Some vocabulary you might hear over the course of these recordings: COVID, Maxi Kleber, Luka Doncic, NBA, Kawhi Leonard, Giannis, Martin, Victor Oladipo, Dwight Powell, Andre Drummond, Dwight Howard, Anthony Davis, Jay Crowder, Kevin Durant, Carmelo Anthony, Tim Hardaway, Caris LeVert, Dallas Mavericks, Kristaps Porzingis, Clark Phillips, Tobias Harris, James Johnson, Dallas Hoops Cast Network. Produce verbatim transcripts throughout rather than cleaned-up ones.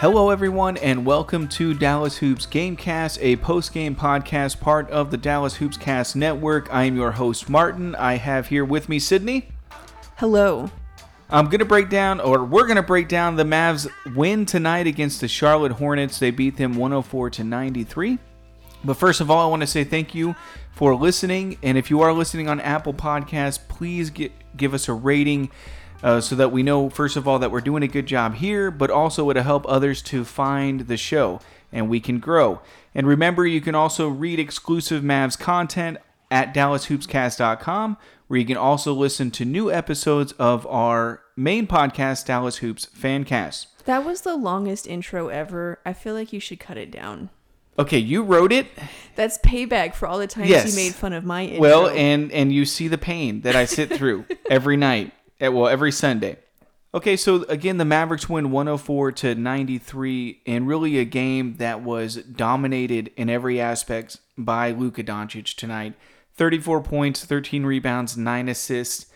Hello everyone and welcome to Dallas Hoops Gamecast, a post-game podcast part of the Dallas Hoops Cast Network. I am your host Martin. I have here with me Sydney. Hello. I'm going to break down, or we're going to break down the Mavs win tonight against the Charlotte Hornets. They beat them one oh four to ninety-three. But first of all, I want to say thank you for listening. And if you are listening on Apple Podcasts, please get, give us a rating. Uh, so that we know, first of all, that we're doing a good job here, but also it'll help others to find the show, and we can grow. And remember, you can also read exclusive Mavs content at Dallas Hoops Cast dot com, where you can also listen to new episodes of our main podcast, Dallas Hoops Fancast. That was the longest intro ever. I feel like you should cut it down. Okay, you wrote it. That's payback for all the times yes. you made fun of my intro. Well, and, and you see the pain that I sit through every night. Well, every Sunday. Okay, so again, the Mavericks win one oh four to ninety-three, and really a game that was dominated in every aspect by Luka Doncic tonight. thirty-four points, thirteen rebounds, nine assists.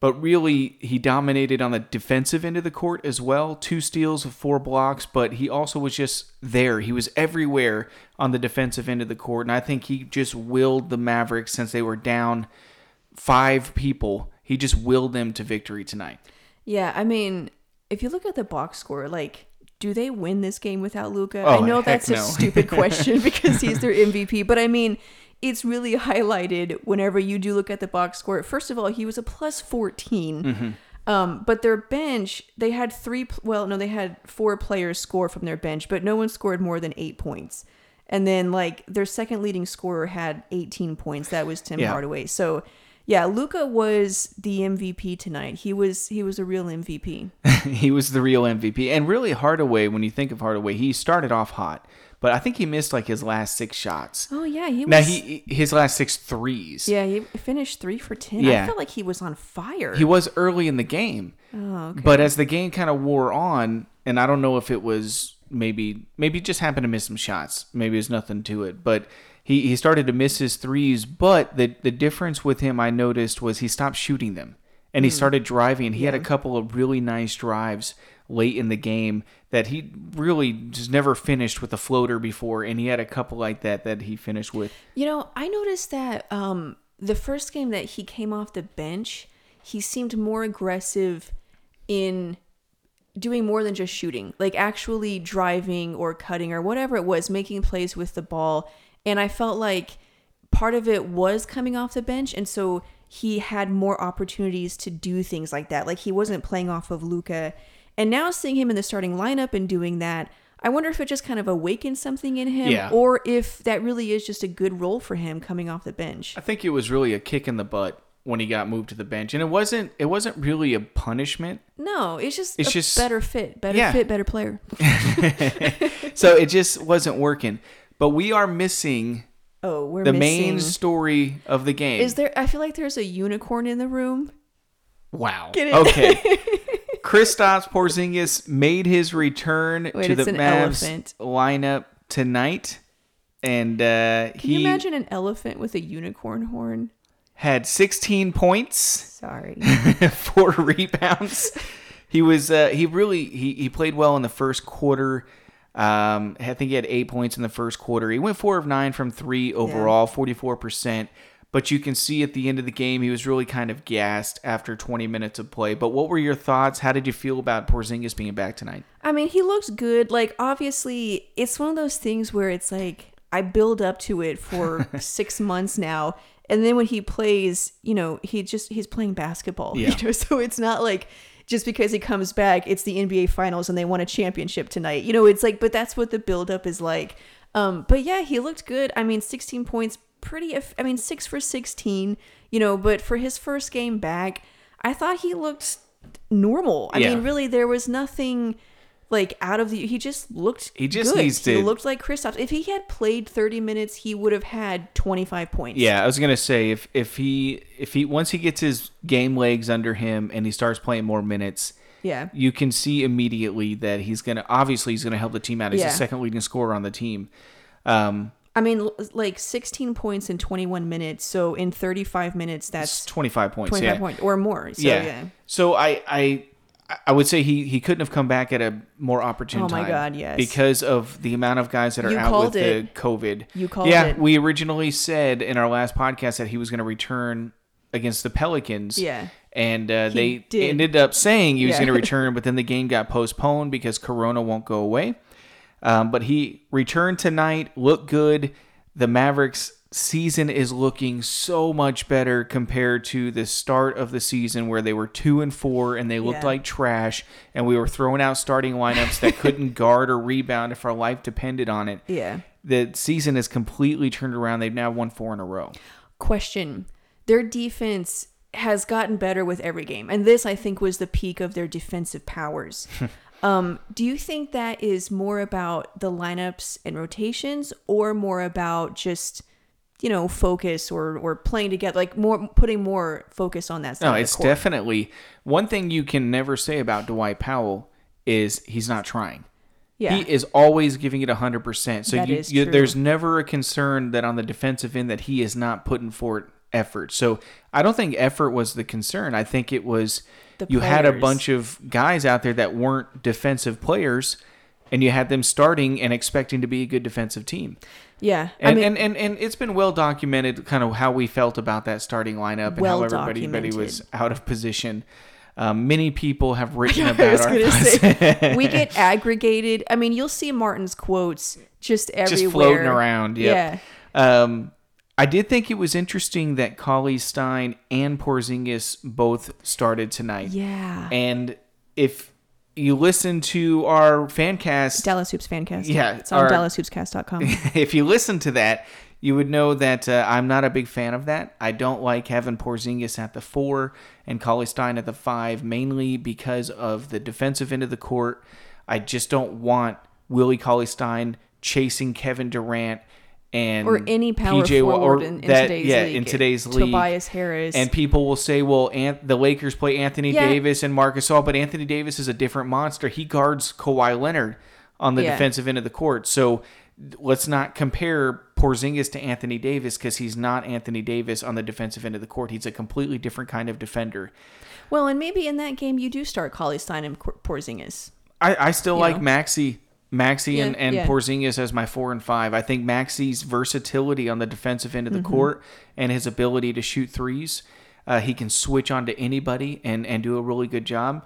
But really, he dominated on the defensive end of the court as well. Two steals, four blocks, but he also was just there. He was everywhere on the defensive end of the court, and I think he just willed the Mavericks since they were down five people. He just willed them to victory tonight. Yeah, I mean, if you look at the box score, like, do they win this game without Luka? Oh, I know that's no. a stupid question because he's their M V P, but I mean, it's really highlighted whenever you do look at the box score. First of all, he was a plus fourteen, mm-hmm. um, but their bench, they had three, well, no, they had four players score from their bench, but no one scored more than eight points. And then, like, their second leading scorer had eighteen points. That was Tim yeah. Hardaway. So, yeah, Luka was the M V P tonight. He was he was a real M V P. He was the real M V P. And really Hardaway, when you think of Hardaway, he started off hot. But I think he missed like his last six shots. Oh, yeah. He was... Now, he, his last six threes. Yeah, he finished three for ten. Yeah. I felt like he was on fire. He was early in the game. Oh, okay. But as the game kind of wore on, and I don't know if it was maybe, maybe just happened to miss some shots. Maybe there's nothing to it. But... He he started to miss his threes, but the, the difference with him I noticed was he stopped shooting them, and he started driving. He yeah. had a couple of really nice drives late in the game that he really just never finished with a floater before, and he had a couple like that that he finished with. You know, I noticed that um, the first game that he came off the bench, he seemed more aggressive in doing more than just shooting, like actually driving or cutting or whatever it was, making plays with the ball. And I felt like part of it was coming off the bench, and so he had more opportunities to do things like that. Like, he wasn't playing off of Luka. And now seeing him in the starting lineup and doing that, I wonder if it just kind of awakened something in him, yeah. or if that really is just a good role for him coming off the bench. I think it was really a kick in the butt when he got moved to the bench, and it wasn't it wasn't really a punishment. No, it's just it's a just, better fit, better yeah. fit, better player. So it just wasn't working. But we are missing oh, we're the missing. main story of the game. Is there? I feel like there's a unicorn in the room. Wow. Okay. Kristaps Porzingis made his return Wait, to the Mavs elephant. lineup tonight, and uh, can he you imagine an elephant with a unicorn horn? Had sixteen points. Sorry. Four rebounds. He was. Uh, he really. He he played well in the first quarter. Um, I think he had eight points in the first quarter. He went four of nine from three overall, yeah. forty-four percent. But you can see at the end of the game, he was really kind of gassed after twenty minutes of play. But what were your thoughts? How did you feel about Porzingis being back tonight? I mean, he looks good. Like, obviously, it's one of those things where it's like, I build up to it for six months now. And then when he plays, you know, he just, he's playing basketball. Yeah. You know, so it's not like... Just because he comes back, it's the N B A Finals and they won a championship tonight. You know, it's like, but that's what the buildup is like. Um, but yeah, he looked good. I mean, sixteen points, pretty, I mean, six for sixteen, you know, but for his first game back, I thought he looked normal. I yeah. mean, really, there was nothing like out of the, he just looked He just good. needs to. He looked like Kristaps. If he had played thirty minutes, he would have had twenty-five points. Yeah, I was going to say, if if he, if he once he gets his game legs under him and he starts playing more minutes, yeah, you can see immediately that he's going to, obviously he's going to help the team out. He's yeah. the second leading scorer on the team. Um, I mean, like sixteen points in twenty-one minutes. So in thirty-five minutes, that's twenty-five points, twenty-five yeah. points or more. So, yeah. yeah. So I, I, I would say he, he couldn't have come back at a more opportune time. Oh, my God, yes. Because of the amount of guys that are you out with it. the COVID. You called yeah, it. Yeah, we originally said in our last podcast that he was going to return against the Pelicans. Yeah. And uh, they did. ended up saying he was yeah. going to return, but then the game got postponed because Corona won't go away. Um, but he returned tonight, looked good. The Mavericks season is looking so much better compared to the start of the season where they were two and four and they looked yeah. like trash and we were throwing out starting lineups that couldn't guard or rebound if our life depended on it. Yeah. The season has completely turned around. They've now won four in a row. Question. Their defense has gotten better with every game. And this, I think, was the peak of their defensive powers. Um, do you think that is more about the lineups and rotations or more about just... you know, focus or, or playing together, like more putting more focus on that side. No, it's definitely one thing you can never say about Dwight Powell is he's not trying. Yeah. He is always giving it one hundred percent. So you, you, there's never a concern that on the defensive end that he is not putting forth effort. So I don't think effort was the concern. I think it was the you players. had a bunch of guys out there that weren't defensive players and you had them starting and expecting to be a good defensive team. Yeah. And, I mean, and, and and it's been well documented kind of how we felt about that starting lineup and well how everybody, everybody was out of position. Um, many people have written about I was our say, we get aggregated. I mean, you'll see Martin's quotes just everywhere. Just floating around. Yep. Yeah. Um, I did think it was interesting that Cauley-Stein and Porzingis both started tonight. Yeah. And if... you listen to our fan cast. Dallas Hoops fan cast. Yeah. It's on Dallas Hoops Cast dot com. If you listen to that, you would know that uh, I'm not a big fan of that. I don't like having Porzingis at the four and Cauley-Stein at the five, mainly because of the defensive end of the court. I just don't want Willie Cauley-Stein chasing Kevin Durant and or any power P J forward or in, in that, today's yeah, league. in today's league. Tobias Harris. And people will say, well, Ant- the Lakers play Anthony yeah. Davis and Marc Gasol, but Anthony Davis is a different monster. He guards Kawhi Leonard on the yeah. defensive end of the court. So let's not compare Porzingis to Anthony Davis because he's not Anthony Davis on the defensive end of the court. He's a completely different kind of defender. Well, and maybe in that game you do start Cauley-Stein and Porzingis. I, I still you like know? Maxi. Maxi yeah, and, and yeah. Porzingis as my four and five. I think Maxi's versatility on the defensive end of the mm-hmm. court and his ability to shoot threes, uh, he can switch on to anybody and, and do a really good job.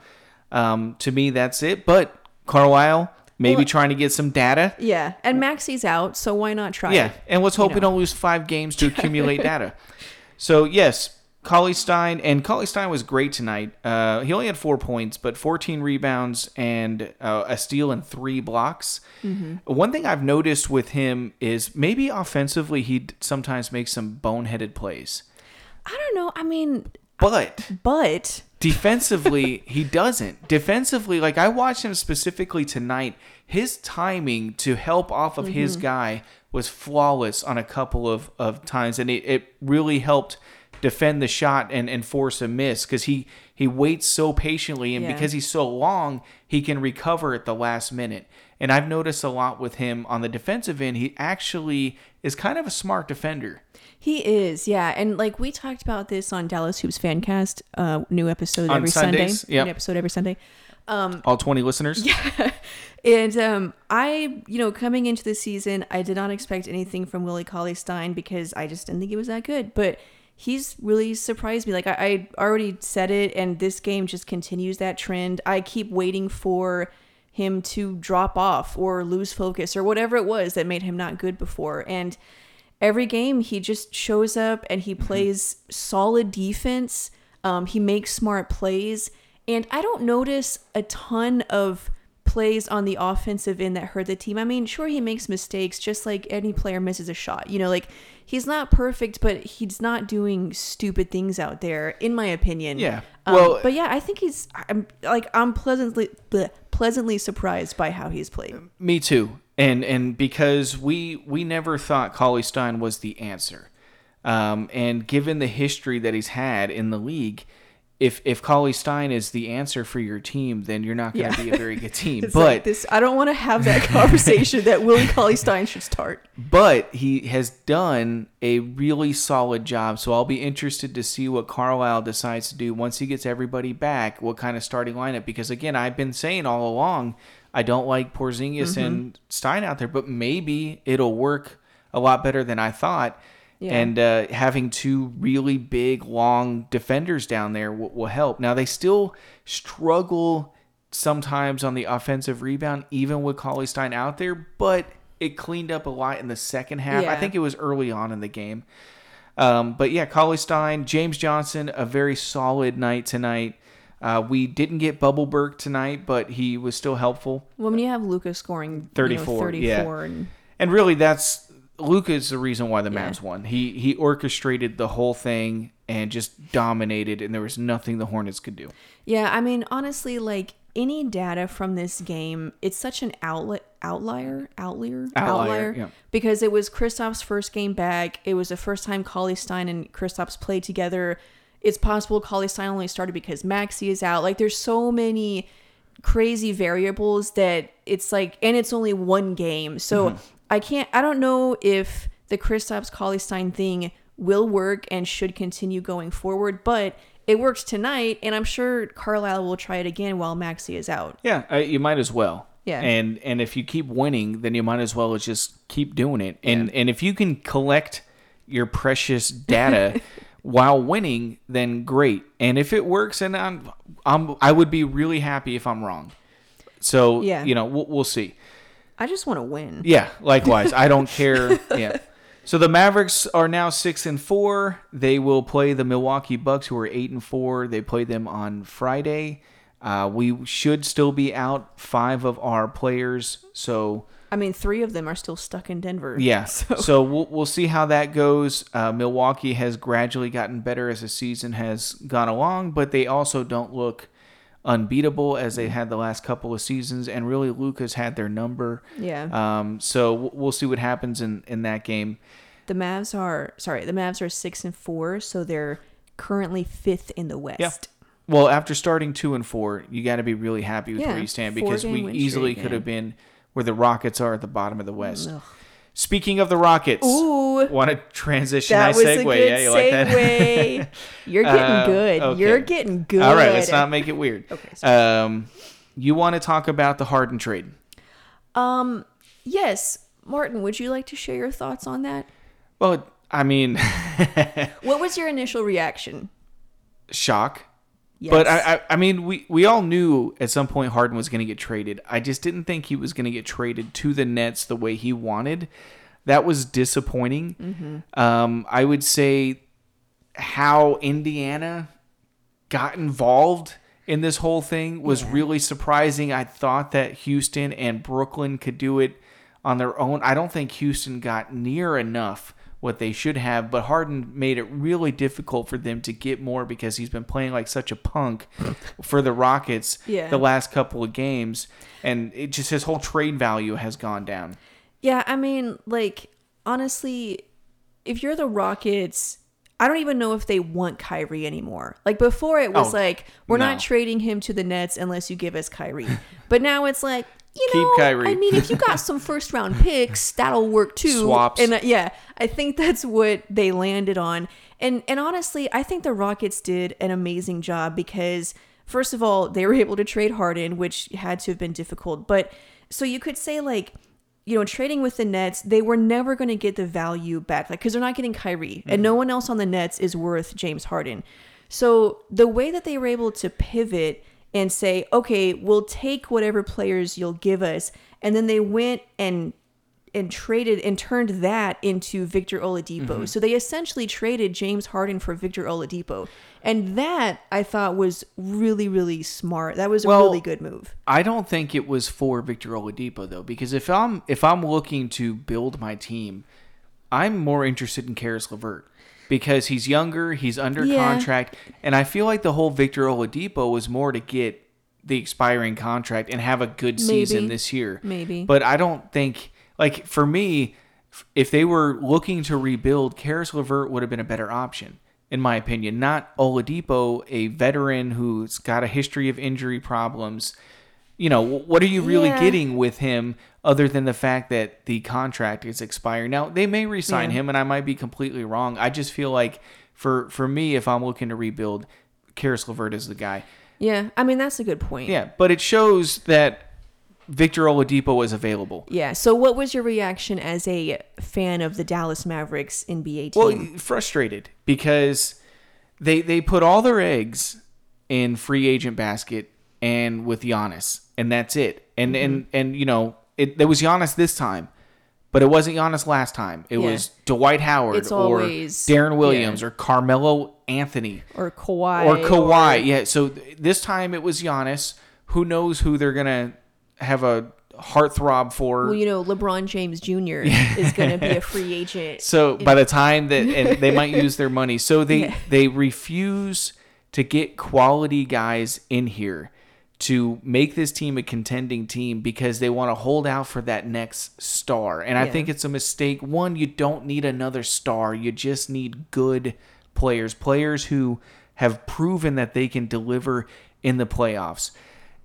Um, to me, that's it. But Carlisle, maybe well, trying to get some data. Yeah, and Maxi's out, so why not try yeah. it? Yeah, and let's hope you know. we don't lose five games to accumulate data. So, yes, Cauley-Stein, and Cauley-Stein was great tonight. Uh, he only had four points, but fourteen rebounds and uh, a steal and three blocks. Mm-hmm. One thing I've noticed with him is maybe offensively he sometimes makes some boneheaded plays. I don't know. I mean... But... But... Defensively, he doesn't. Defensively, like I watched him specifically tonight, his timing to help off of mm-hmm. his guy was flawless on a couple of, of times, and it, it really helped... defend the shot and, and force a miss because he, he waits so patiently and yeah. because he's so long, he can recover at the last minute. And I've noticed a lot with him on the defensive end. He actually is kind of a smart defender. He is, yeah. And like we talked about this on Dallas Hoops Fancast, uh, new episode on every Sundays, Sunday. Yep. New episode every Sunday. Um, All twenty listeners. Yeah. And um, I, you know, coming into the season, I did not expect anything from Willie Cauley-Stein because I just didn't think he was that good. But he's really surprised me. Like, I, I already said it, and this game just continues that trend. I keep waiting for him to drop off or lose focus or whatever it was that made him not good before. And every game, he just shows up and he plays mm-hmm. solid defense. Um, he makes smart plays. And I don't notice a ton of plays on the offensive end that hurt the team. I mean, sure, he makes mistakes just like any player misses a shot. You know, like, he's not perfect, but he's not doing stupid things out there, in my opinion. Yeah. Um, well, but yeah, I think he's I'm, like I'm pleasantly bleh, pleasantly surprised by how he's played. Me too, and and because we we never thought Cauley-Stein was the answer, um, and given the history that he's had in the league, if if Cauley-Stein is the answer for your team, then you're not going to yeah. be a very good team. But like this, I don't want to have that conversation that Willie Cauley-Stein should start. But he has done a really solid job, so I'll be interested to see what Carlisle decides to do once he gets everybody back, what kind of starting lineup. Because, again, I've been saying all along, I don't like Porzingis mm-hmm. and Stein out there, but maybe it'll work a lot better than I thought. Yeah. And uh, having two really big, long defenders down there will, will help. Now, they still struggle sometimes on the offensive rebound, even with Cauley-Stein out there, but it cleaned up a lot in the second half. Yeah. I think it was early on in the game. Um, but, yeah, Cauley-Stein, James Johnson, a very solid night tonight. Uh, we didn't get Bubble Burke tonight, but he was still helpful. Well, when you have Luka scoring thirty-four, you know, thirty-four yeah. and... and really that's... Luka is the reason why the Mavs yeah. won. He he orchestrated the whole thing and just dominated, and there was nothing the Hornets could do. Yeah, I mean, honestly, like, any data from this game, it's such an outlet, outlier, outlier, outlier, outlier yeah. because it was Kristaps' first game back. It was the first time Cauley-Stein and Kristaps played together. It's possible Cauley-Stein only started because Maxi is out. Like, there's so many crazy variables that it's like, and it's only one game, so... Mm-hmm. I can't. I don't know if the Kristaps Cauley-Stein thing will work and should continue going forward, but it works tonight, and I'm sure Carlisle will try it again while Maxi is out. Yeah, uh, you might as well. Yeah, and and if you keep winning, then you might as well just keep doing it. And yeah. and if you can collect your precious data while winning, then great. And if it works, and I'm I'm I would be really happy if I'm wrong. So yeah. you know, we'll, we'll see. I just want to win. Yeah, likewise. I don't care. Yeah. So the Mavericks are now six and four. They will play the Milwaukee Bucks, who are eight and four. They play them on Friday. Uh, we should still be out five of our players. So I mean, three of them are still stuck in Denver. Yeah. So, so we'll we'll see how that goes. Uh, Milwaukee has gradually gotten better as the season has gone along, but they also don't look unbeatable as they had the last couple of seasons, and really Luka's had their number. Yeah. Um. So we'll see what happens in, in that game. The Mavs are sorry. The Mavs are six and four, so they're currently fifth in the West. Yeah. Well, after starting two and four, you got to be really happy with yeah, where you stand, because we easily could have been where the Rockets are at the bottom of the West. Ugh. Speaking of the Rockets, Ooh, want to transition? That nice was segue. A good yeah, you like segue. That? You're getting um, good. Okay. You're getting good. All right, let's not make it weird. Okay. Sorry. Um, you want to talk about the Harden trade? Um, yes, Martin. Would you like to share your thoughts on that? Well, I mean, what was your initial reaction? Shock. Yes. But I, I, I mean, we, we all knew at some point Harden was going to get traded. I just didn't think he was going to get traded to the Nets the way he wanted. That was disappointing. Mm-hmm. Um, I would say how Indiana got involved in this whole thing was yeah. really surprising. I thought that Houston and Brooklyn could do it on their own. I don't think Houston got near enough what they should have, but Harden made it really difficult for them to get more, because he's been playing like such a punk for the Rockets yeah. the last couple of games, and it just, his whole trade value has gone down. Yeah, I mean, like, honestly, if you're the Rockets, I don't even know if they want Kyrie anymore. Like, before it was oh, like, we're no. not trading him to the Nets unless you give us Kyrie. But now it's like, you know, keep Kyrie. I mean, if you got some first round picks, that'll work too. Swaps. And uh, yeah, I think that's what they landed on. And and honestly, I think the Rockets did an amazing job, because first of all, they were able to trade Harden, which had to have been difficult. But so you could say, like, you know, trading with the Nets, they were never going to get the value back, like, because they're not getting Kyrie, mm-hmm. and no one else on the Nets is worth James Harden. So the way that they were able to pivot and say, okay, we'll take whatever players you'll give us. And then they went and and traded and turned that into Victor Oladipo. Mm-hmm. So they essentially traded James Harden for Victor Oladipo. And that, I thought, was really, really smart. That was well, a really good move. I don't think it was for Victor Oladipo, though, because if I'm if I'm looking to build my team, I'm more interested in Caris LeVert, because he's younger, he's under yeah. contract, and I feel like the whole Victor Oladipo was more to get the expiring contract and have a good maybe. season this year. Maybe. But I don't think, like, for me, if they were looking to rebuild, Caris LeVert would have been a better option. in my opinion. Not Oladipo, a veteran who's got a history of injury problems. You know, what are you really yeah. getting with him other than the fact that the contract is expiring? Now, they may re-sign yeah. him, and I might be completely wrong. I just feel like for for me, if I'm looking to rebuild, Caris LeVert is the guy. Yeah, I mean, that's a good point. Yeah, but it shows that Victor Oladipo was available. Yeah, so what was your reaction as a fan of the Dallas Mavericks N B A team? Well, frustrated, because they they put all their eggs in free agent basket and with Giannis. And that's it. And mm-hmm. and and you know, it there was Giannis this time, but it wasn't Giannis last time. It yeah. was Dwight Howard it's or always, Deron Williams yeah. or Carmelo Anthony or Kawhi or Kawhi. Or... Yeah. So th- this time it was Giannis. Who knows who they're gonna have a heartthrob for? Well, you know, LeBron James Junior is gonna be a free agent. So in- by the time that and they might use their money, so they yeah. they refuse to get quality guys in here to make this team a contending team because they want to hold out for that next star. And yeah. I think it's a mistake. One, you don't need another star. You just need good players, players who have proven that they can deliver in the playoffs.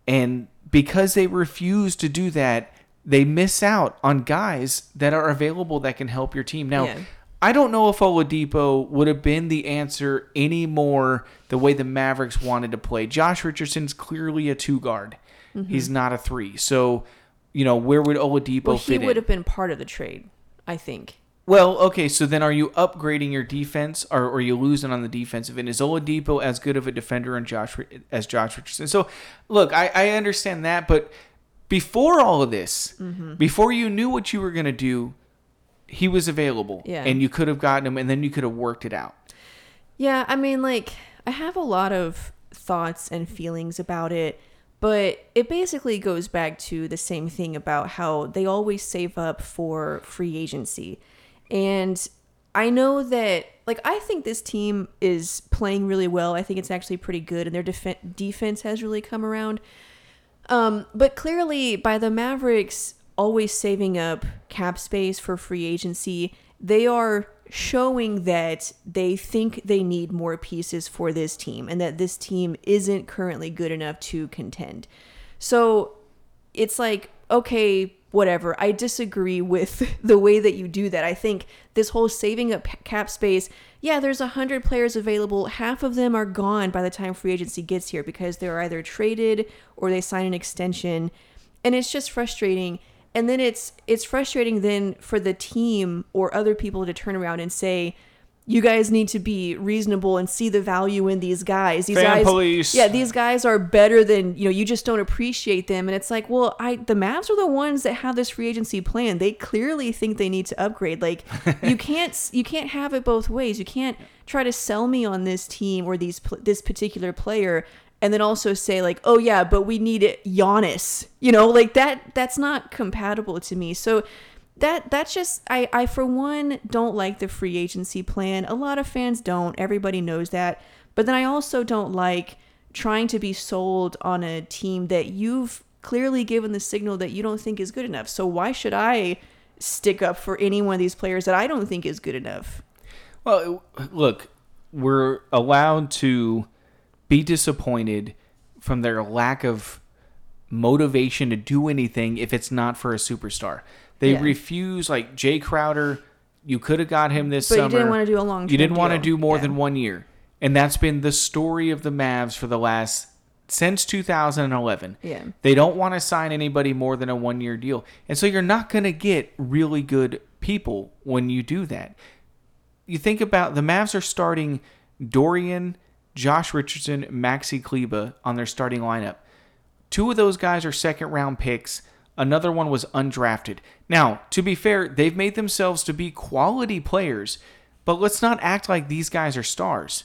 And because they refuse to do that, they miss out on guys that are available that can help your team. Now, yeah. I don't know if Oladipo would have been the answer anymore the way the Mavericks wanted to play. Josh Richardson's clearly a two-guard. Mm-hmm. He's not a three. So, you know, where would Oladipo well, fit in? He would have been part of the trade, I think. Well, okay, so then are you upgrading your defense, or, or are you losing on the defensive end? Is Oladipo as good of a defender on Josh, as Josh Richardson? So, look, I, I understand that, but before all of this, mm-hmm. before you knew what you were going to do, he was available, yeah. and you could have gotten him, and then you could have worked it out. Yeah, I mean, like, I have a lot of thoughts and feelings about it, but it basically goes back to the same thing about how they always save up for free agency. And I know that, like, I think this team is playing really well. I think it's actually pretty good, and their def- defense has really come around. Um, but clearly, by the Mavericks always saving up cap space for free agency, they are showing that they think they need more pieces for this team and that this team isn't currently good enough to contend. So it's like, okay, whatever. I disagree with the way that you do that. I think this whole saving up cap space, yeah, there's one hundred players available. Half of them are gone by the time free agency gets here because they're either traded or they sign an extension. And it's just frustrating. And then it's it's frustrating then for the team or other people to turn around and say, you guys need to be reasonable and see the value in these guys. These Fan guys, police. Yeah, these guys are better than, you know, you just don't appreciate them. And it's like, well, I the Mavs are the ones that have this free agency plan. They clearly think they need to upgrade. Like, you can't you can't have it both ways. You can't try to sell me on this team or these this particular player and then also say, like, oh, yeah, but we need Giannis. You know, like, that that's not compatible to me. So that that's just, I, I, for one, don't like the free agency plan. A lot of fans don't. Everybody knows that. But then I also don't like trying to be sold on a team that you've clearly given the signal that you don't think is good enough. So why should I stick up for any one of these players that I don't think is good enough? Well, look, we're allowed to be disappointed from their lack of motivation to do anything if it's not for a superstar. They yeah. refuse, like Jay Crowder, you could have got him this but summer. But you didn't want to do a long-term You didn't deal. want to do more yeah. than one year. And that's been the story of the Mavs for the last, since two thousand eleven. Yeah. They don't want to sign anybody more than a one-year deal. And so you're not going to get really good people when you do that. You think about, the Mavs are starting Dorian, Josh Richardson, Maxi Kleber on their starting lineup. Two of those guys are second-round picks. Another one was undrafted. Now, to be fair, they've made themselves to be quality players, but let's not act like these guys are stars.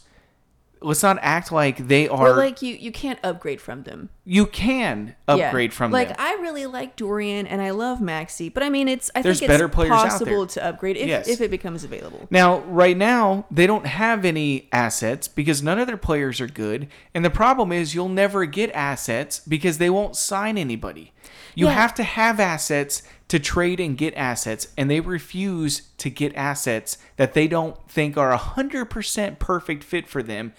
Let's not act like they are... Well, like, you, you can't upgrade from them. You can upgrade yeah. from like, them. Like, I really like Dorian, and I love Maxi, but I mean, it's I There's think it's better players possible out there. To upgrade if, yes. if it becomes available. Now, right now, they don't have any assets because none of their players are good, and the problem is you'll never get assets because they won't sign anybody. You yeah. have to have assets to trade and get assets, and they refuse to get assets that they don't think are one hundred percent perfect fit for them,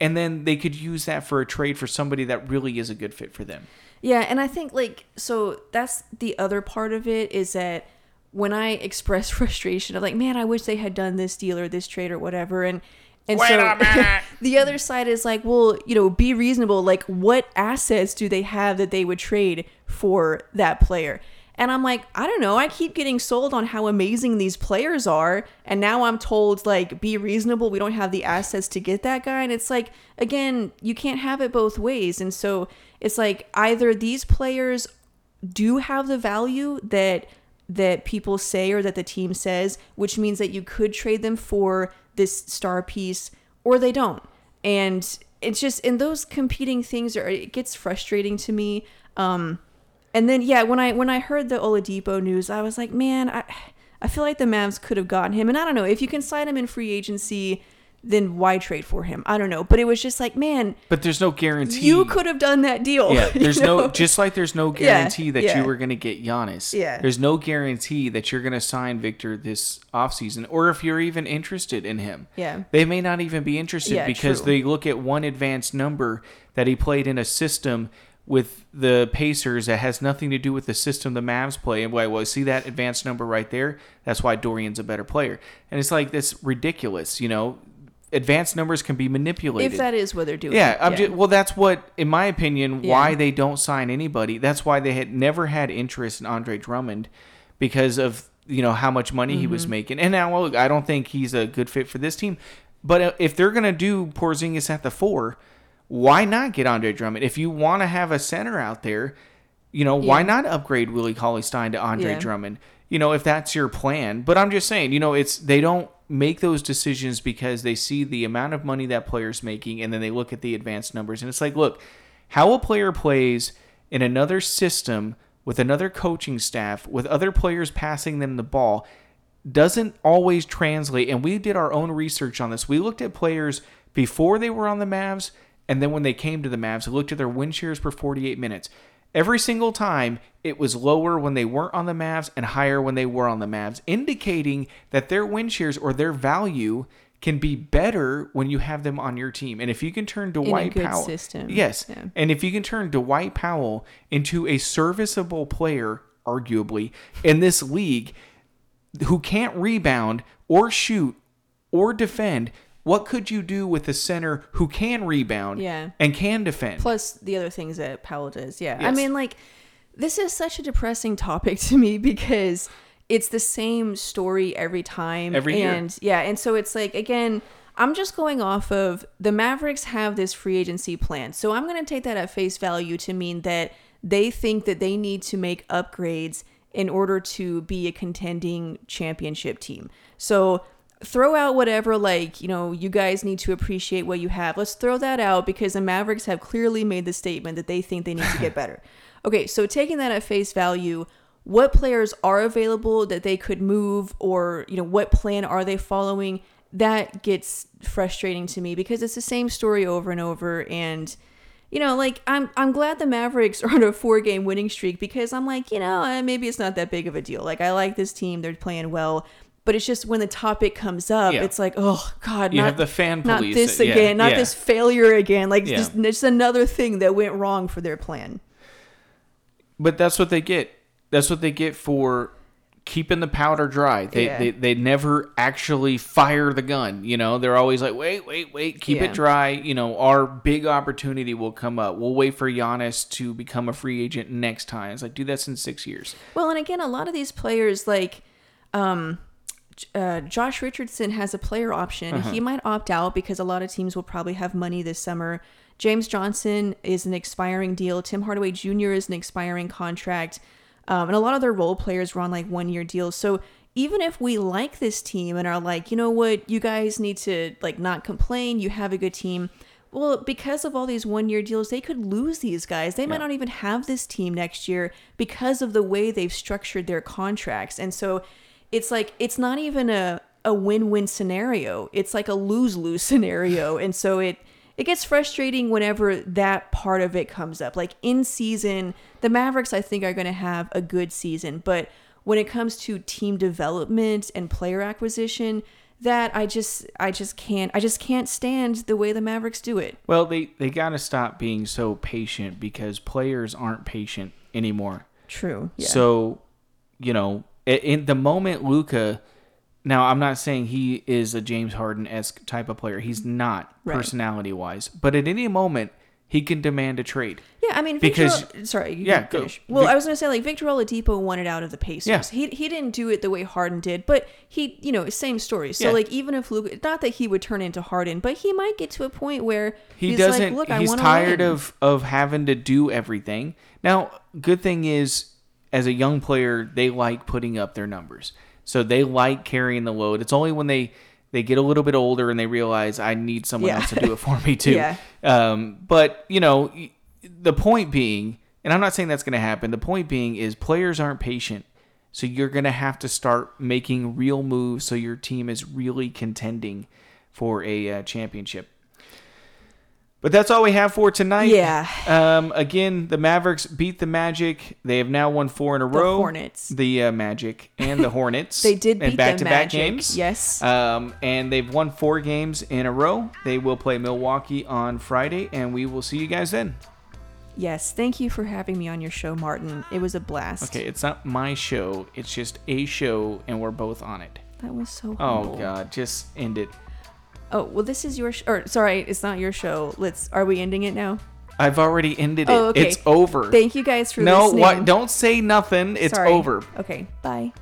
and then they could use that for a trade for somebody that really is a good fit for them. Yeah, and I think, like, so that's the other part of it, is that when I express frustration of, like, man, I wish they had done this deal or this trade or whatever, and And Wait so a minute. The other side is like, well, you know, be reasonable. Like, what assets do they have that they would trade for that player? And I'm like, I don't know. I keep getting sold on how amazing these players are. And now I'm told, like, be reasonable. We don't have the assets to get that guy. And it's like, again, you can't have it both ways. And so it's like either these players do have the value that that people say or that the team says, which means that you could trade them for this star piece, or they don't. And it's just, and those competing things are, it gets frustrating to me. Um, and then, yeah, when I, when I heard the Oladipo news, I was like, man, I, I feel like the Mavs could have gotten him. And I don't know, if you can sign him in free agency, then why trade for him? I don't know. But it was just like, man. But there's no guarantee. You could have done that deal. Yeah, there's you know? no, just like there's no guarantee yeah, that yeah. you were going to get Giannis. Yeah. There's no guarantee that you're going to sign Victor this offseason, or if you're even interested in him. Yeah. They may not even be interested yeah, because true. they look at one advanced number that he played in a system with the Pacers that has nothing to do with the system the Mavs play. And why? Well, see that advanced number right there? That's why Dorian's a better player. And it's like, that's ridiculous, you know? Advanced numbers can be manipulated. If that is what they're doing. Yeah. I'm yeah. Just, well, that's what, in my opinion, yeah. why they don't sign anybody. That's why they had never had interest in Andre Drummond, because of, you know, how much money mm-hmm. he was making. And now, well, I don't think he's a good fit for this team. But if they're going to do Porzingis at the four, why not get Andre Drummond? If you want to have a center out there, you know, yeah. why not upgrade Willie Cauley-Stein to Andre yeah. Drummond? You know, if that's your plan. But I'm just saying, you know, it's they don't make those decisions because they see the amount of money that player's making, and then they look at the advanced numbers. And it's like, look, how a player plays in another system with another coaching staff, with other players passing them the ball, doesn't always translate. And we did our own research on this. We looked at players before they were on the Mavs, and then when they came to the Mavs, we looked at their win shares per forty-eight minutes. Every single time, it was lower when they weren't on the Mavs and higher when they were on the Mavs, indicating that their win shares or their value can be better when you have them on your team. And if you can turn Dwight in a good Powell, system. Yes, yeah. and if you can turn Dwight Powell into a serviceable player, arguably in this league, who can't rebound or shoot or defend. What could you do with a center who can rebound yeah. and can defend? Plus the other things that Powell does. Yeah. Yes. I mean, like, this is such a depressing topic to me because it's the same story every time. Every and, year. Yeah. And so it's like, again, I'm just going off of the Mavericks have this free agency plan. So I'm going to take that at face value to mean that they think that they need to make upgrades in order to be a contending championship team. So throw out whatever, like, you know, you guys need to appreciate what you have. Let's throw that out because the Mavericks have clearly made the statement that they think they need to get better. Okay, so taking that at face value, what players are available that they could move, or, you know, what plan are they following? That gets frustrating to me because it's the same story over and over. And, you know, like, I'm I'm glad the Mavericks are on a four-game winning streak because I'm like, you know, maybe it's not that big of a deal. Like, I like this team. They're playing well. But it's just when the topic comes up, yeah. it's like, oh, God, you not, have the fan not police. this again, yeah. not yeah. this failure again. Like, yeah. just, just another thing that went wrong for their plan. But that's what they get. That's what they get for keeping the powder dry. They yeah. they, they never actually fire the gun. You know, they're always like, wait, wait, wait, keep yeah. it dry. You know, our big opportunity will come up. We'll wait for Giannis to become a free agent next time. It's like, dude, that's in six years. Well, and again, a lot of these players, like, um, Uh, Josh Richardson has a player option. Uh-huh. He might opt out because a lot of teams will probably have money this summer. James Johnson is an expiring deal. Tim Hardaway Junior is an expiring contract. Um, and a lot of their role players were on like one-year deals. So even if we like this team and are like, you know what, you guys need to like not complain. You have a good team. Well, because of all these one-year deals, they could lose these guys. They yeah. might not even have this team next year because of the way they've structured their contracts. And so it's like, it's not even a, a win-win scenario. It's like a lose-lose scenario. And so it it gets frustrating whenever that part of it comes up. Like in season, the Mavericks, I think, are going to have a good season. But when it comes to team development and player acquisition, that I just I just can't I just can't stand the way the Mavericks do it. Well, they, they got to stop being so patient because players aren't patient anymore. True. Yeah. So, you know, in the moment Luka, now I'm not saying he is a James Harden-esque type of player. He's not, right, personality-wise. But at any moment, he can demand a trade. Yeah, I mean, Victor, because sorry, you yeah, go, well, Vic- I was going to say, like, Victor Oladipo wanted out of the Pacers. Yeah. He he didn't do it the way Harden did, but he, you know, same story. So, yeah. like, even if Luka, not that he would turn into Harden, but he might get to a point where he he's doesn't. Like, Look, he's I tired win. of of having to do everything. Now, good thing is, as a young player, they like putting up their numbers, so they like carrying the load. It's only when they. They get a little bit older and they realize I need someone yeah. else to do it for me too. yeah. Um, but, you know, the point being, and I'm not saying that's going to happen. The point being is players aren't patient. So you're going to have to start making real moves so your team is really contending for a uh, championship. But that's all we have for tonight. Yeah. Um, again, the Mavericks beat the Magic. They have now won four in a the row. The Hornets. The uh, Magic and the Hornets. They did beat the Magic. And back-to-back games. Yes. Um, and they've won four games in a row. They will play Milwaukee on Friday, and we will see you guys then. Yes. Thank you for having me on your show, Martin. It was a blast. Okay, it's not my show. It's just a show, and we're both on it. That was so humble. Oh, God. Just end it. Oh, well, this is your... Sh- or, sorry, it's not your show. Let's... Are we ending it now? I've already ended it. Oh, okay. It's over. Thank you guys for no, listening. No, don't say nothing. It's sorry. over. Okay, bye.